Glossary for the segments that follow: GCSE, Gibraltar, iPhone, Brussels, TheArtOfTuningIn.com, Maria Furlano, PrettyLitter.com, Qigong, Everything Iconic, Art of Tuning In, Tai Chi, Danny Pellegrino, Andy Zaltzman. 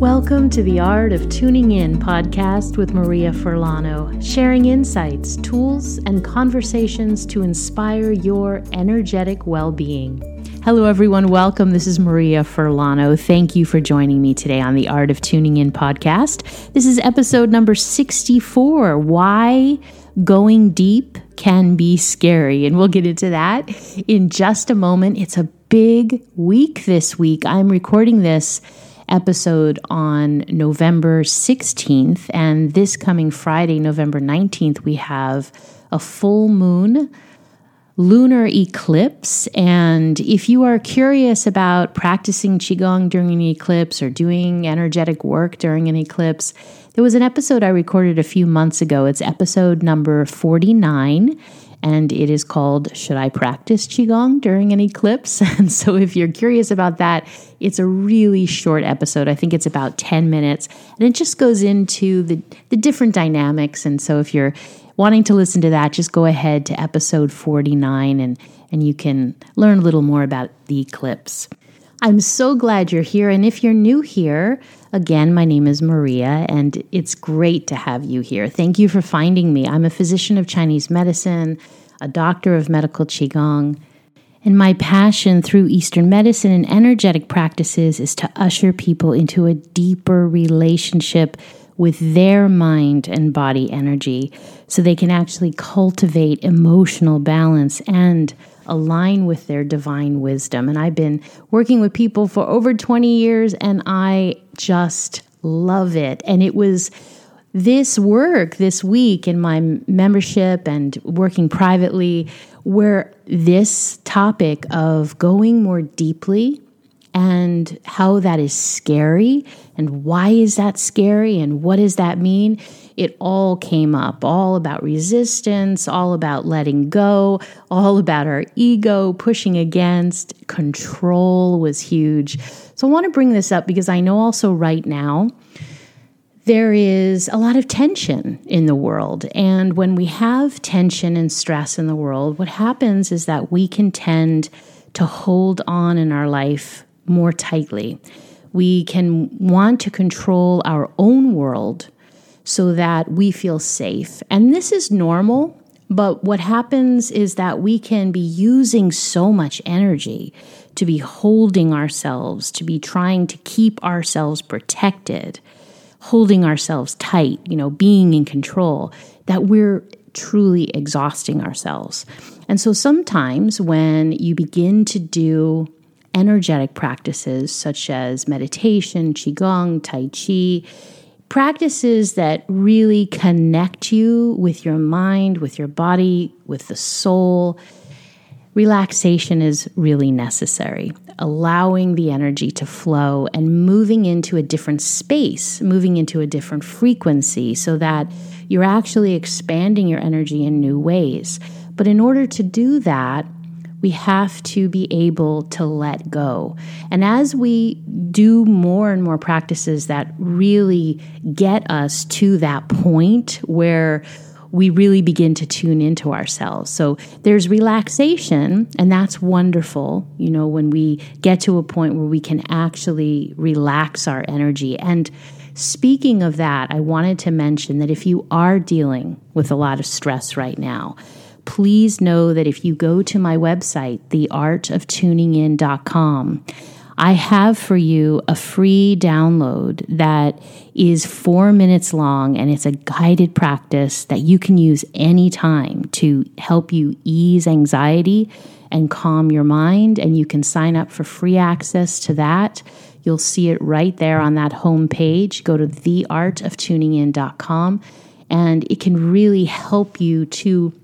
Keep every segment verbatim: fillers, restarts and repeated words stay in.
Welcome to the Art of Tuning In podcast with Maria Furlano, sharing insights, tools, and conversations to inspire your energetic well-being. Hello, everyone. Welcome. This is Maria Furlano. Thank you for joining me today on the Art of Tuning In podcast. This is episode number sixty-four, Why Going Deep Can Be Scary. And we'll get into that in just a moment. It's a big week this week. I'm recording this episode on November sixteenth, and this coming Friday, November nineteenth, we have a full moon lunar eclipse. And if you are curious about practicing Qigong during an eclipse or doing energetic work during an eclipse, there was an episode I recorded a few months ago. It's episode number forty-nine, and it is called, Should I Practice Qigong During an Eclipse? And so if you're curious about that, it's a really short episode. I think it's about ten minutes, and it just goes into the, the different dynamics. And so if you're wanting to listen to that, just go ahead to episode forty-nine and, and you can learn a little more about the eclipse. I'm so glad you're here. And if you're new here, again, my name is Maria, and it's great to have you here. Thank you for finding me. I'm a physician of Chinese medicine, a doctor of medical Qigong, and my passion through Eastern medicine and energetic practices is to usher people into a deeper relationship with their mind and body energy so they can actually cultivate emotional balance and align with their divine wisdom. And I've been working with people for over twenty years, and I just love it. And it was this work this week in my membership and working privately where this topic of going more deeply and how that is scary and why is that scary and what does that mean? It all came up, all about resistance, all about letting go, all about our ego, pushing against. Control was huge. So I want to bring this up because I know also right now there is a lot of tension in the world. And when we have tension and stress in the world, what happens is that we can tend to hold on in our life more tightly. We can want to control our own world so that we feel safe. And this is normal, but what happens is that we can be using so much energy to be holding ourselves, to be trying to keep ourselves protected, holding ourselves tight, you know, being in control, that we're truly exhausting ourselves. And so sometimes when you begin to do energetic practices such as meditation, Qigong, Tai Chi, practices that really connect you with your mind, with your body, with the soul, relaxation is really necessary. Allowing the energy to flow and moving into a different space, moving into a different frequency so that you're actually expanding your energy in new ways. But in order to do that, we have to be able to let go. And as we do more and more practices that really get us to that point where we really begin to tune into ourselves. So there's relaxation, and that's wonderful, you know, when we get to a point where we can actually relax our energy. And speaking of that, I wanted to mention that if you are dealing with a lot of stress right now, please know that if you go to my website, the art of tuning in dot com, I have for you a free download that is four minutes long, and it's a guided practice that you can use anytime to help you ease anxiety and calm your mind. And you can sign up for free access to that. You'll see it right there on that homepage. Go to the art of tuning in dot com, and it can really help you to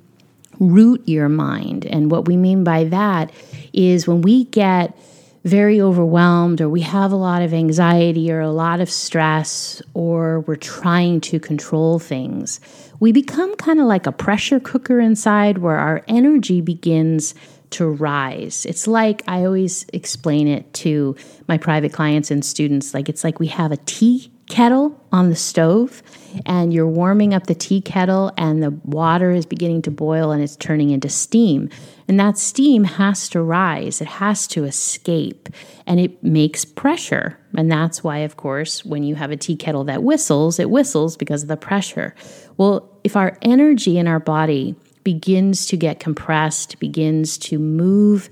root your mind. And what we mean by that is when we get very overwhelmed or we have a lot of anxiety or a lot of stress or we're trying to control things, we become kind of like a pressure cooker inside where our energy begins to rise. It's like, I always explain it to my private clients and students, like it's like we have a tea kettle on the stove and you're warming up the tea kettle and the water is beginning to boil and it's turning into steam. And that steam has to rise. It has to escape and it makes pressure. And that's why, of course, when you have a tea kettle that whistles, it whistles because of the pressure. Well, if our energy in our body begins to get compressed, begins to move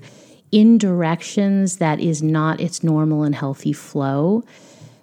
in directions that is not its normal and healthy flow,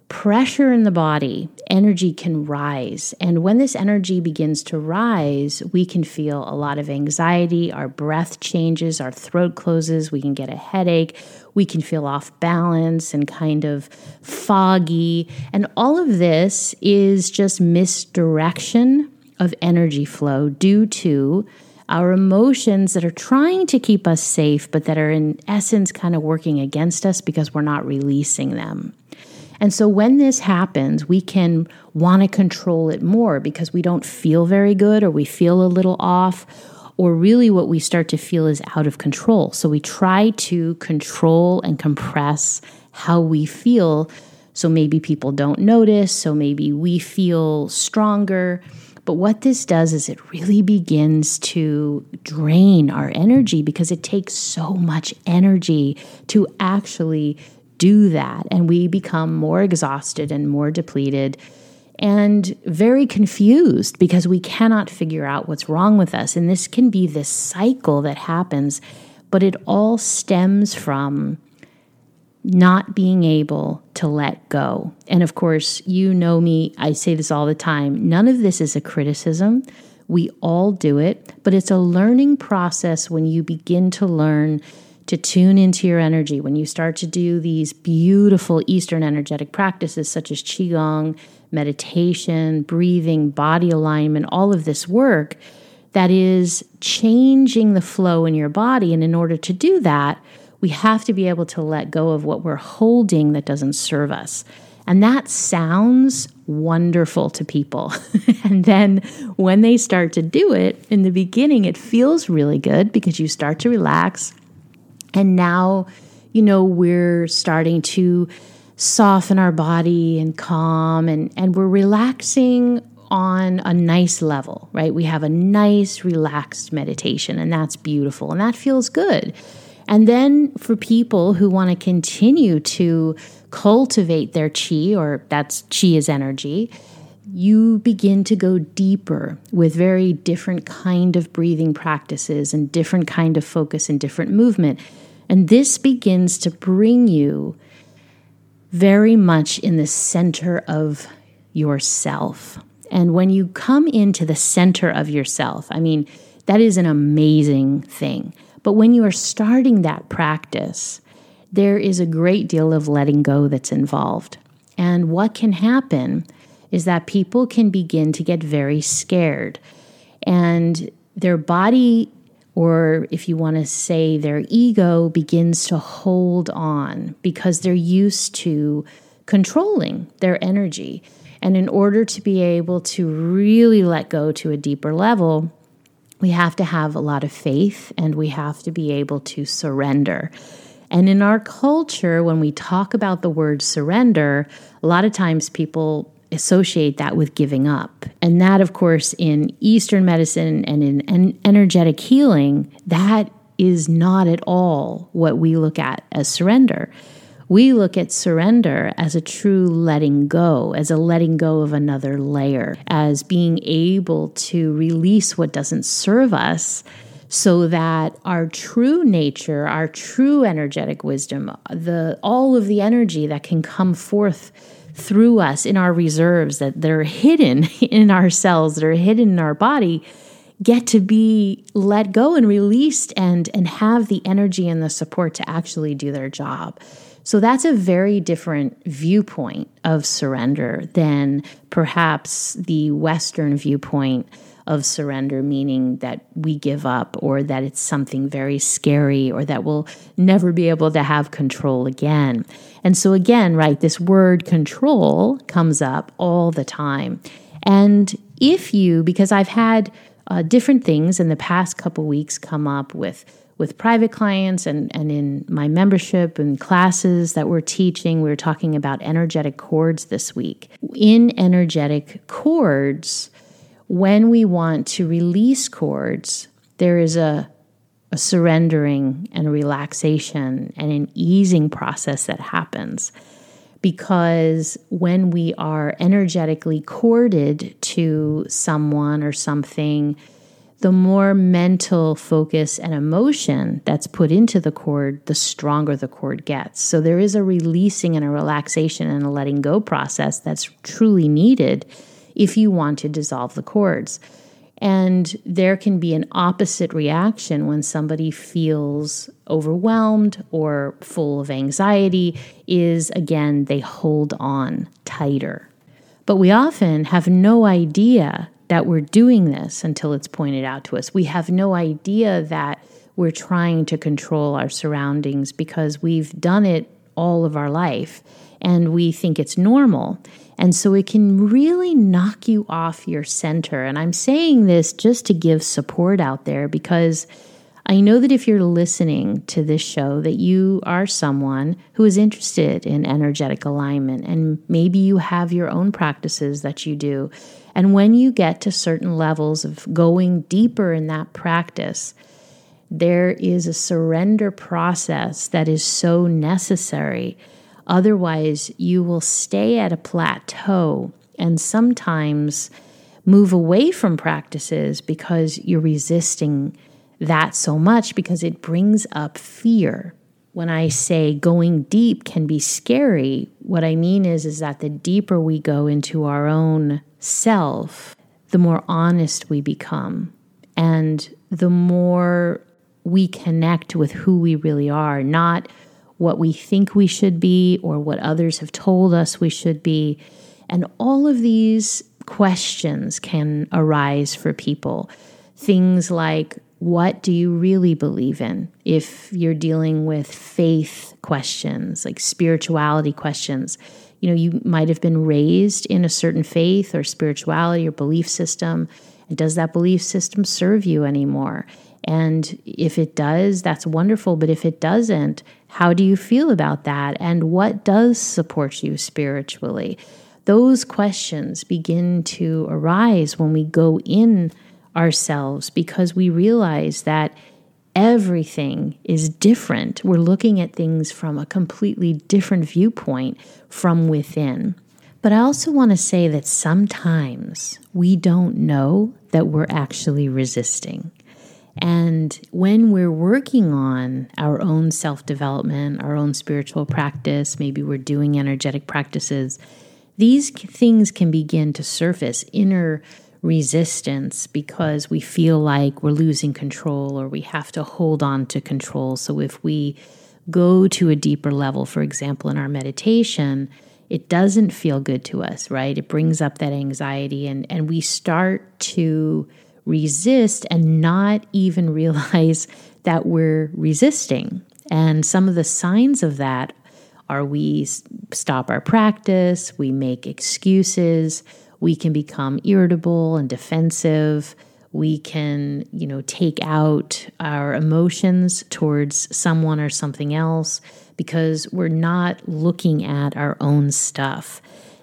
pressure in the body, energy can rise. And when this energy begins to rise, we can feel a lot of anxiety, our breath changes, our throat closes, we can get a headache, we can feel off balance and kind of foggy. And all of this is just misdirection of energy flow due to our emotions that are trying to keep us safe, but that are in essence kind of working against us because we're not releasing them. And so when this happens, we can want to control it more because we don't feel very good or we feel a little off, or really what we start to feel is out of control. So we try to control and compress how we feel so maybe people don't notice, so maybe we feel stronger. But what this does is it really begins to drain our energy because it takes so much energy to actually do that, and we become more exhausted and more depleted and very confused because we cannot figure out what's wrong with us. And this can be this cycle that happens, but it all stems from not being able to let go. And of course, you know me, I say this all the time, none of this is a criticism. We all do it, but it's a learning process when you begin to learn to tune into your energy, when you start to do these beautiful Eastern energetic practices such as Qigong, meditation, breathing, body alignment, all of this work that is changing the flow in your body. And in order to do that, we have to be able to let go of what we're holding that doesn't serve us. And that sounds wonderful to people. And then when they start to do it, in the beginning, it feels really good because you start to relax. And now, you know, we're starting to soften our body and calm, and, and we're relaxing on a nice level, right? We have a nice, relaxed meditation, and that's beautiful, and that feels good. And then for people who want to continue to cultivate their chi, or that's chi is energy, you begin to go deeper with very different kind of breathing practices and different kind of focus and different movement. And this begins to bring you very much in the center of yourself. And when you come into the center of yourself, I mean, that is an amazing thing. But when you are starting that practice, there is a great deal of letting go that's involved. And what can happen is that people can begin to get very scared. And their body, or if you want to say their ego, begins to hold on because they're used to controlling their energy. And in order to be able to really let go to a deeper level, we have to have a lot of faith and we have to be able to surrender. And in our culture, when we talk about the word surrender, a lot of times people associate that with giving up. And that, of course, in Eastern medicine and in en- energetic healing, that is not at all what we look at as surrender. We look at surrender as a true letting go, as a letting go of another layer, as being able to release what doesn't serve us so that our true nature, our true energetic wisdom, the all of the energy that can come forth through us in our reserves that they're hidden in our cells, that are hidden in our body, get to be let go and released and, and have the energy and the support to actually do their job. So that's a very different viewpoint of surrender than perhaps the Western viewpoint of surrender, meaning that we give up or that it's something very scary or that we'll never be able to have control again. And so again, right, this word control comes up all the time. And if you, because I've had uh, different things in the past couple weeks come up with with private clients and, and in my membership and classes that we're teaching. We were talking about energetic chords this week. In energetic chords, when we want to release chords, there is a, a surrendering and a relaxation and an easing process that happens. Because when we are energetically corded to someone or something, the more mental focus and emotion that's put into the cord, the stronger the cord gets. So there is a releasing and a relaxation and a letting go process that's truly needed if you want to dissolve the cords. And there can be an opposite reaction when somebody feels overwhelmed or full of anxiety is, again, they hold on tighter. But we often have no idea that we're doing this until it's pointed out to us. We have no idea that we're trying to control our surroundings because we've done it all of our life and we think it's normal. And so it can really knock you off your center. And I'm saying this just to give support out there, because I know that if you're listening to this show, that you are someone who is interested in energetic alignment, and maybe you have your own practices that you do. And when you get to certain levels of going deeper in that practice, there is a surrender process that is so necessary. Otherwise, you will stay at a plateau and sometimes move away from practices because you're resisting that so much, because it brings up fear. When I say going deep can be scary, what I mean is, is that the deeper we go into our own self, the more honest we become and the more we connect with who we really are, not what we think we should be or what others have told us we should be. And all of these questions can arise for people. Things like, what do you really believe in? If you're dealing with faith questions, like spirituality questions, you know, you might have been raised in a certain faith or spirituality or belief system. And does that belief system serve you anymore? And if it does, that's wonderful. But if it doesn't, how do you feel about that? And what does support you spiritually? Those questions begin to arise when we go in ourselves, because we realize that everything is different. We're looking at things from a completely different viewpoint from within. But I also want to say that sometimes we don't know that we're actually resisting. And when we're working on our own self-development, our own spiritual practice, maybe we're doing energetic practices, these things can begin to surface, inner resistance, because we feel like we're losing control or we have to hold on to control. So if we go to a deeper level, for example, in our meditation, it doesn't feel good to us, right? It brings up that anxiety, and, and we start to resist and not even realize that we're resisting. And some of the signs of that are we stop our practice, we make excuses, we can become irritable and defensive, we can, you know, take out our emotions towards someone or something else because we're not looking at our own stuff.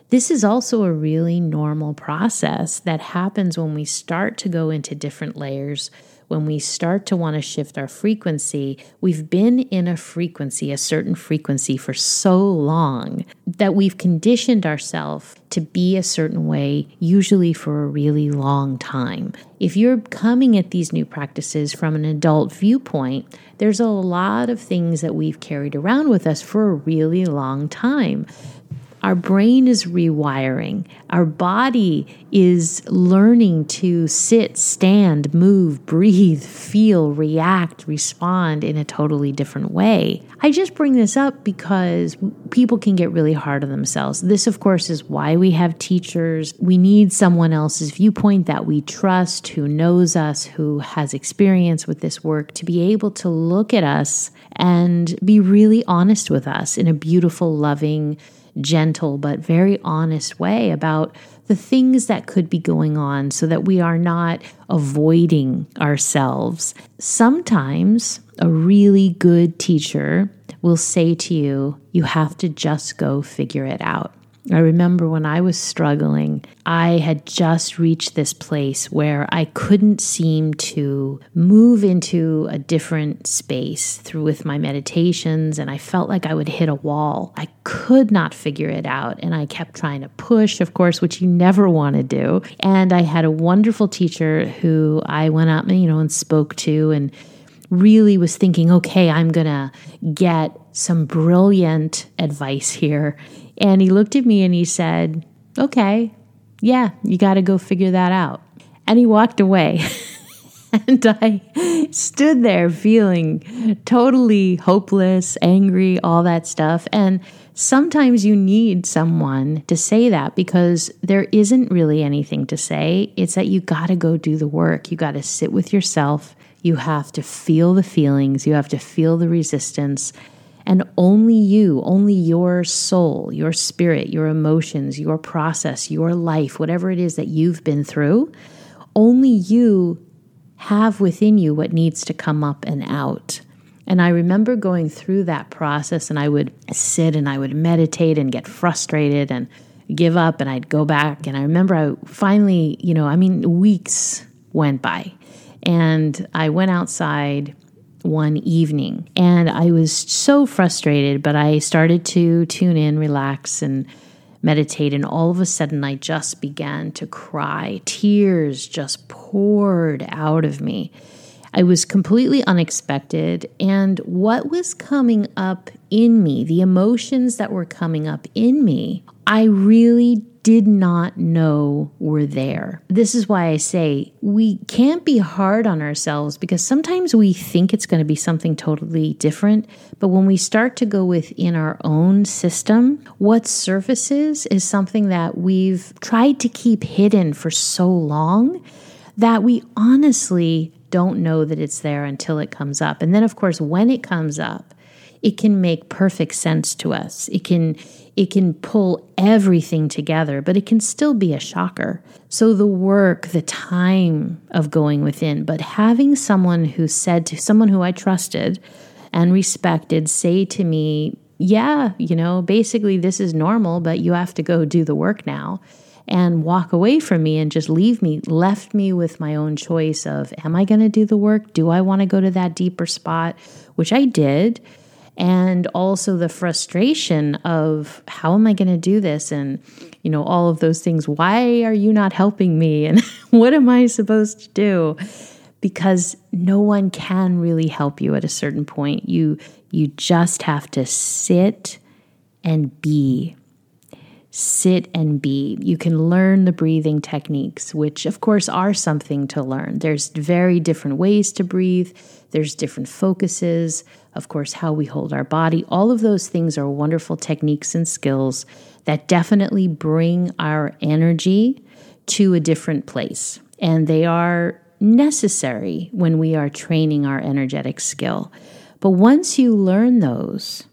This is also a really normal process that happens when we start to go into different layers, when we start to want to shift our frequency. We've been in a frequency, a certain frequency, for so long that we've conditioned ourselves to be a certain way, usually for a really long time. If you're coming at these new practices from an adult viewpoint, there's a lot of things that we've carried around with us for a really long time. Our brain is rewiring. Our body is learning to sit, stand, move, breathe, feel, react, respond in a totally different way. I just bring this up because people can get really hard on themselves. This, of course, is why we have teachers. We need someone else's viewpoint that we trust, who knows us, who has experience with this work, to be able to look at us and be really honest with us in a beautiful, loving, gentle but very honest way about the things that could be going on so that we are not avoiding ourselves. Sometimes a really good teacher will say to you, you have to just go figure it out. I remember when I was struggling, I had just reached this place where I couldn't seem to move into a different space through with my meditations, and I felt like I would hit a wall. I could not figure it out, and I kept trying to push, of course, which you never want to do. And I had a wonderful teacher who I went up and, you know, and spoke to and really was thinking, okay, I'm going to get some brilliant advice here. And he looked at me and he said, okay, yeah, you got to go figure that out. And he walked away. And I stood there feeling totally hopeless, angry, all that stuff. And sometimes you need someone to say that because there isn't really anything to say. It's that you got to go do the work. You got to sit with yourself. You have to feel the feelings. You have to feel the resistance. And only you, only your soul, your spirit, your emotions, your process, your life, whatever it is that you've been through, only you have within you what needs to come up and out. And I remember going through that process, and I would sit and I would meditate and get frustrated and give up, and I'd go back. And I remember I finally, you know, I mean, weeks went by, and I went outside one evening, and I was so frustrated, but I started to tune in, relax, and meditate, and all of a sudden I just began to cry. Tears just poured out of me. It was completely unexpected, and what was coming up in me, the emotions that were coming up in me, I really did not know were there. This is why I say we can't be hard on ourselves, because sometimes we think it's going to be something totally different. But when we start to go within our own system, what surfaces is something that we've tried to keep hidden for so long that we honestly don't know that it's there until it comes up. And then, of course, when it comes up, it can make perfect sense to us. It can it can pull everything together, but it can still be a shocker. So the work, the time of going within, but having someone who said to someone who I trusted and respected say to me, yeah, you know, basically this is normal, but you have to go do the work now, and walk away from me and just leave me, left me with my own choice of, am I going to do the work? Do I want to go to that deeper spot? Which I did. And also the frustration of, how am I going to do this? And, you know, all of those things. Why are you not helping me? And what am I supposed to do? Because no one can really help you at a certain point. You, you just have to sit and be. Sit and be. You can learn the breathing techniques, which of course are something to learn. There's very different ways to breathe. There's different focuses. Of course, how we hold our body. All of those things are wonderful techniques and skills that definitely bring our energy to a different place. And they are necessary when we are training our energetic skill. But once you learn those,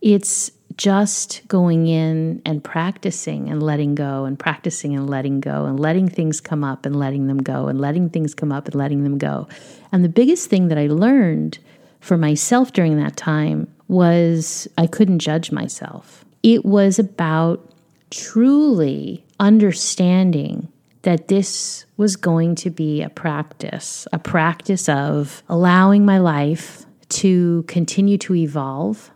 it's just going in and practicing and letting go and practicing and letting go and letting things come up and letting them go and letting things come up and letting them go. And the biggest thing that I learned for myself during that time was I couldn't judge myself. It was about truly understanding that this was going to be a practice, a practice of allowing my life to continue to evolve,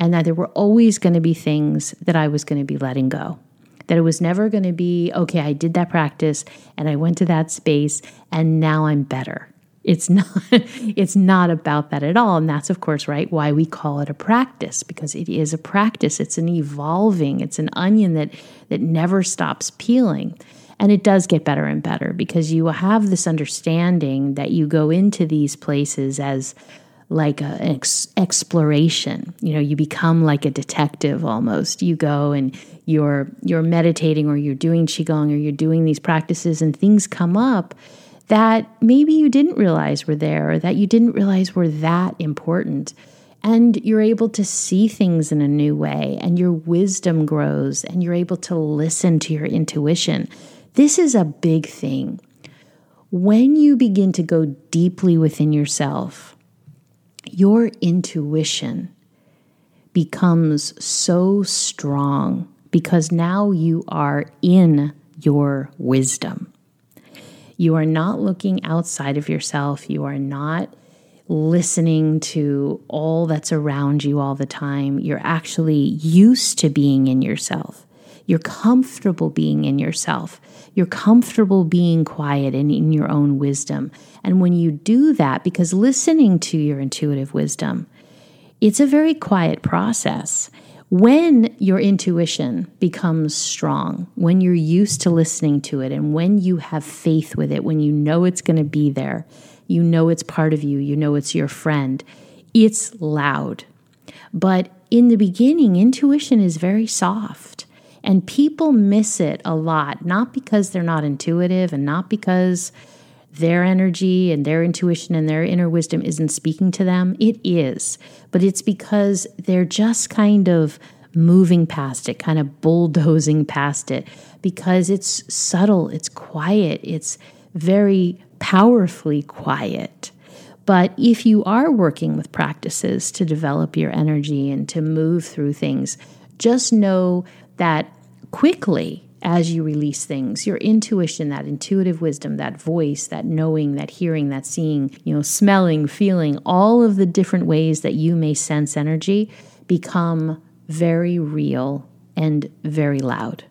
and that there were always going to be things that I was going to be letting go. That it was never going to be, okay, I did that practice and I went to that space and now I'm better. It's not, it's not about that at all. And that's, of course, right, why we call it a practice, because it is a practice. It's an evolving, it's an onion that, that never stops peeling. And it does get better and better because you have this understanding that you go into these places as like a, an ex- exploration. You know, you become like a detective almost. You go and you're you're meditating, or you're doing Qigong, or you're doing these practices, and things come up that maybe you didn't realize were there, or that you didn't realize were that important. And you're able to see things in a new way, and your wisdom grows, and you're able to listen to your intuition. This is a big thing. When you begin to go deeply within yourself, your intuition becomes so strong because now you are in your wisdom. You are not looking outside of yourself. You are not listening to all that's around you all the time. You're actually used to being in yourself. You're comfortable being in yourself. You're comfortable being quiet and in your own wisdom. And when you do that, because listening to your intuitive wisdom, it's a very quiet process. When your intuition becomes strong, when you're used to listening to it, and when you have faith with it, when you know it's going to be there, you know it's part of you, you know it's your friend, it's loud. But in the beginning, intuition is very soft, and people miss it a lot, not because they're not intuitive and not because their energy and their intuition and their inner wisdom isn't speaking to them. It is, but it's because they're just kind of moving past it, kind of bulldozing past it, because it's subtle, it's quiet, it's very powerfully quiet. But if you are working with practices to develop your energy and to move through things, just know that quickly, as you release things, your intuition, that intuitive wisdom, that voice, that knowing, that hearing, that seeing, you know, smelling, feeling, all of the different ways that you may sense energy become very real and very loud.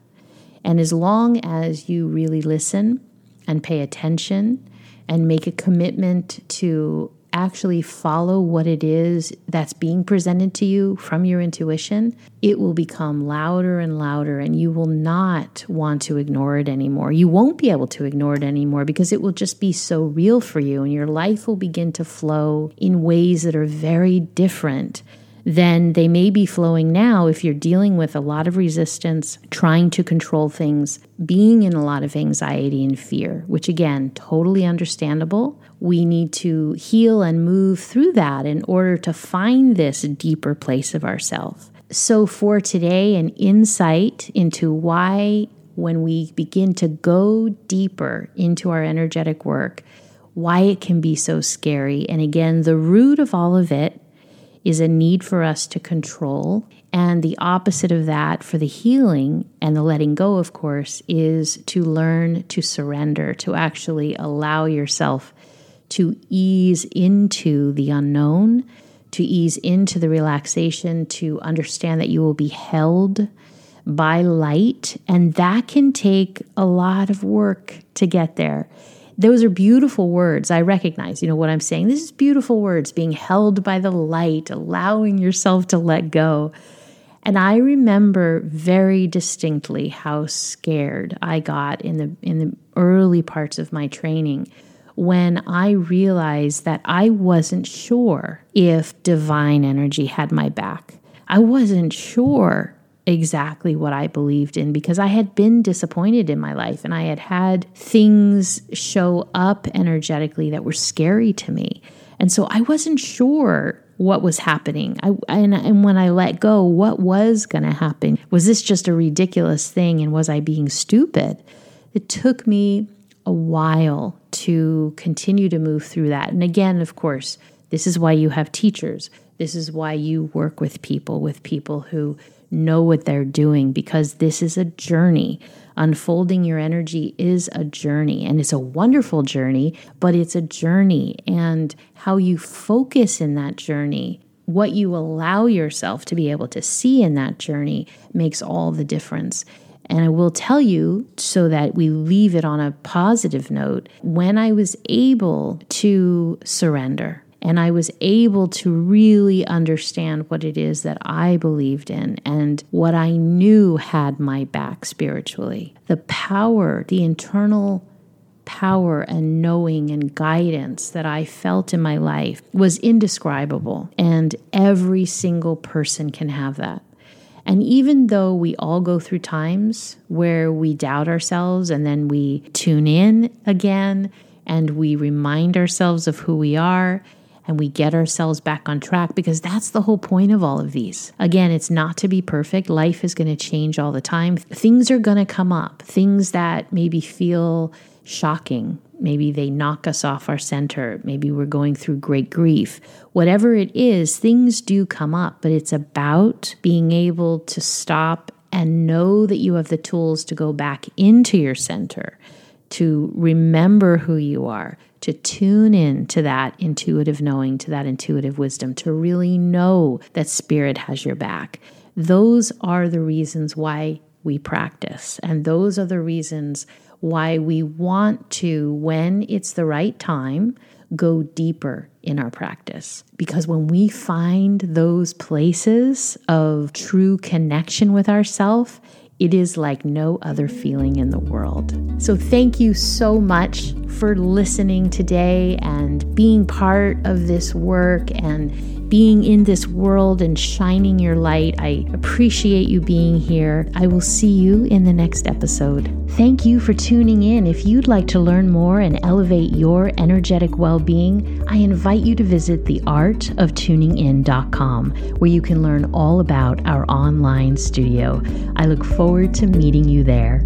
And as long as you really listen and pay attention and make a commitment to actually follow what it is that's being presented to you from your intuition, it will become louder and louder, and you will not want to ignore it anymore. You won't be able to ignore it anymore because it will just be so real for you, and your life will begin to flow in ways that are very different than they may be flowing now if you're dealing with a lot of resistance, trying to control things, being in a lot of anxiety and fear, which again, totally understandable. We need to heal and move through that in order to find this deeper place of ourselves. So for today, an insight into why when we begin to go deeper into our energetic work, why it can be so scary. And again, the root of all of it is a need for us to control. And the opposite of that for the healing and the letting go, of course, is to learn to surrender, to actually allow yourself to ease into the unknown, to ease into the relaxation, to understand that you will be held by light. And that can take a lot of work to get there. Those are beautiful words. I recognize, you know, what I'm saying. This is beautiful words, being held by the light, allowing yourself to let go. And I remember very distinctly how scared I got in the in the early parts of my training when I realized that I wasn't sure if divine energy had my back. I wasn't sure exactly what I believed in because I had been disappointed in my life and I had had things show up energetically that were scary to me. And so I wasn't sure what was happening. I, and, and when I let go, what was going to happen? Was this just a ridiculous thing? And was I being stupid? It took me a while to continue to move through that. And again, of course, this is why you have teachers. This is why you work with people, with people who know what they're doing, because this is a journey. Unfolding your energy is a journey, and it's a wonderful journey, but it's a journey. And how you focus in that journey, what you allow yourself to be able to see in that journey makes all the difference. And I will tell you, so that we leave it on a positive note, when I was able to surrender, and I was able to really understand what it is that I believed in and what I knew had my back spiritually, the power, the internal power and knowing and guidance that I felt in my life was indescribable. And every single person can have that. And even though we all go through times where we doubt ourselves and then we tune in again and we remind ourselves of who we are, and we get ourselves back on track, because that's the whole point of all of these. Again, it's not to be perfect. Life is going to change all the time. Things are going to come up, things that maybe feel shocking. Maybe they knock us off our center. Maybe we're going through great grief. Whatever it is, things do come up, but it's about being able to stop and know that you have the tools to go back into your center, to remember who you are, to tune in to that intuitive knowing, to that intuitive wisdom, to really know that spirit has your back. Those are the reasons why we practice. And those are the reasons why we want to, when it's the right time, go deeper in our practice. Because when we find those places of true connection with ourselves, it is like no other feeling in the world. So thank you so much for listening today and being part of this work and being in this world and shining your light. I appreciate you being here. I will see you in the next episode. Thank you for tuning in. If you'd like to learn more and elevate your energetic well-being, I invite you to visit the art of tuning in dot com, where you can learn all about our online studio. I look forward to meeting you there.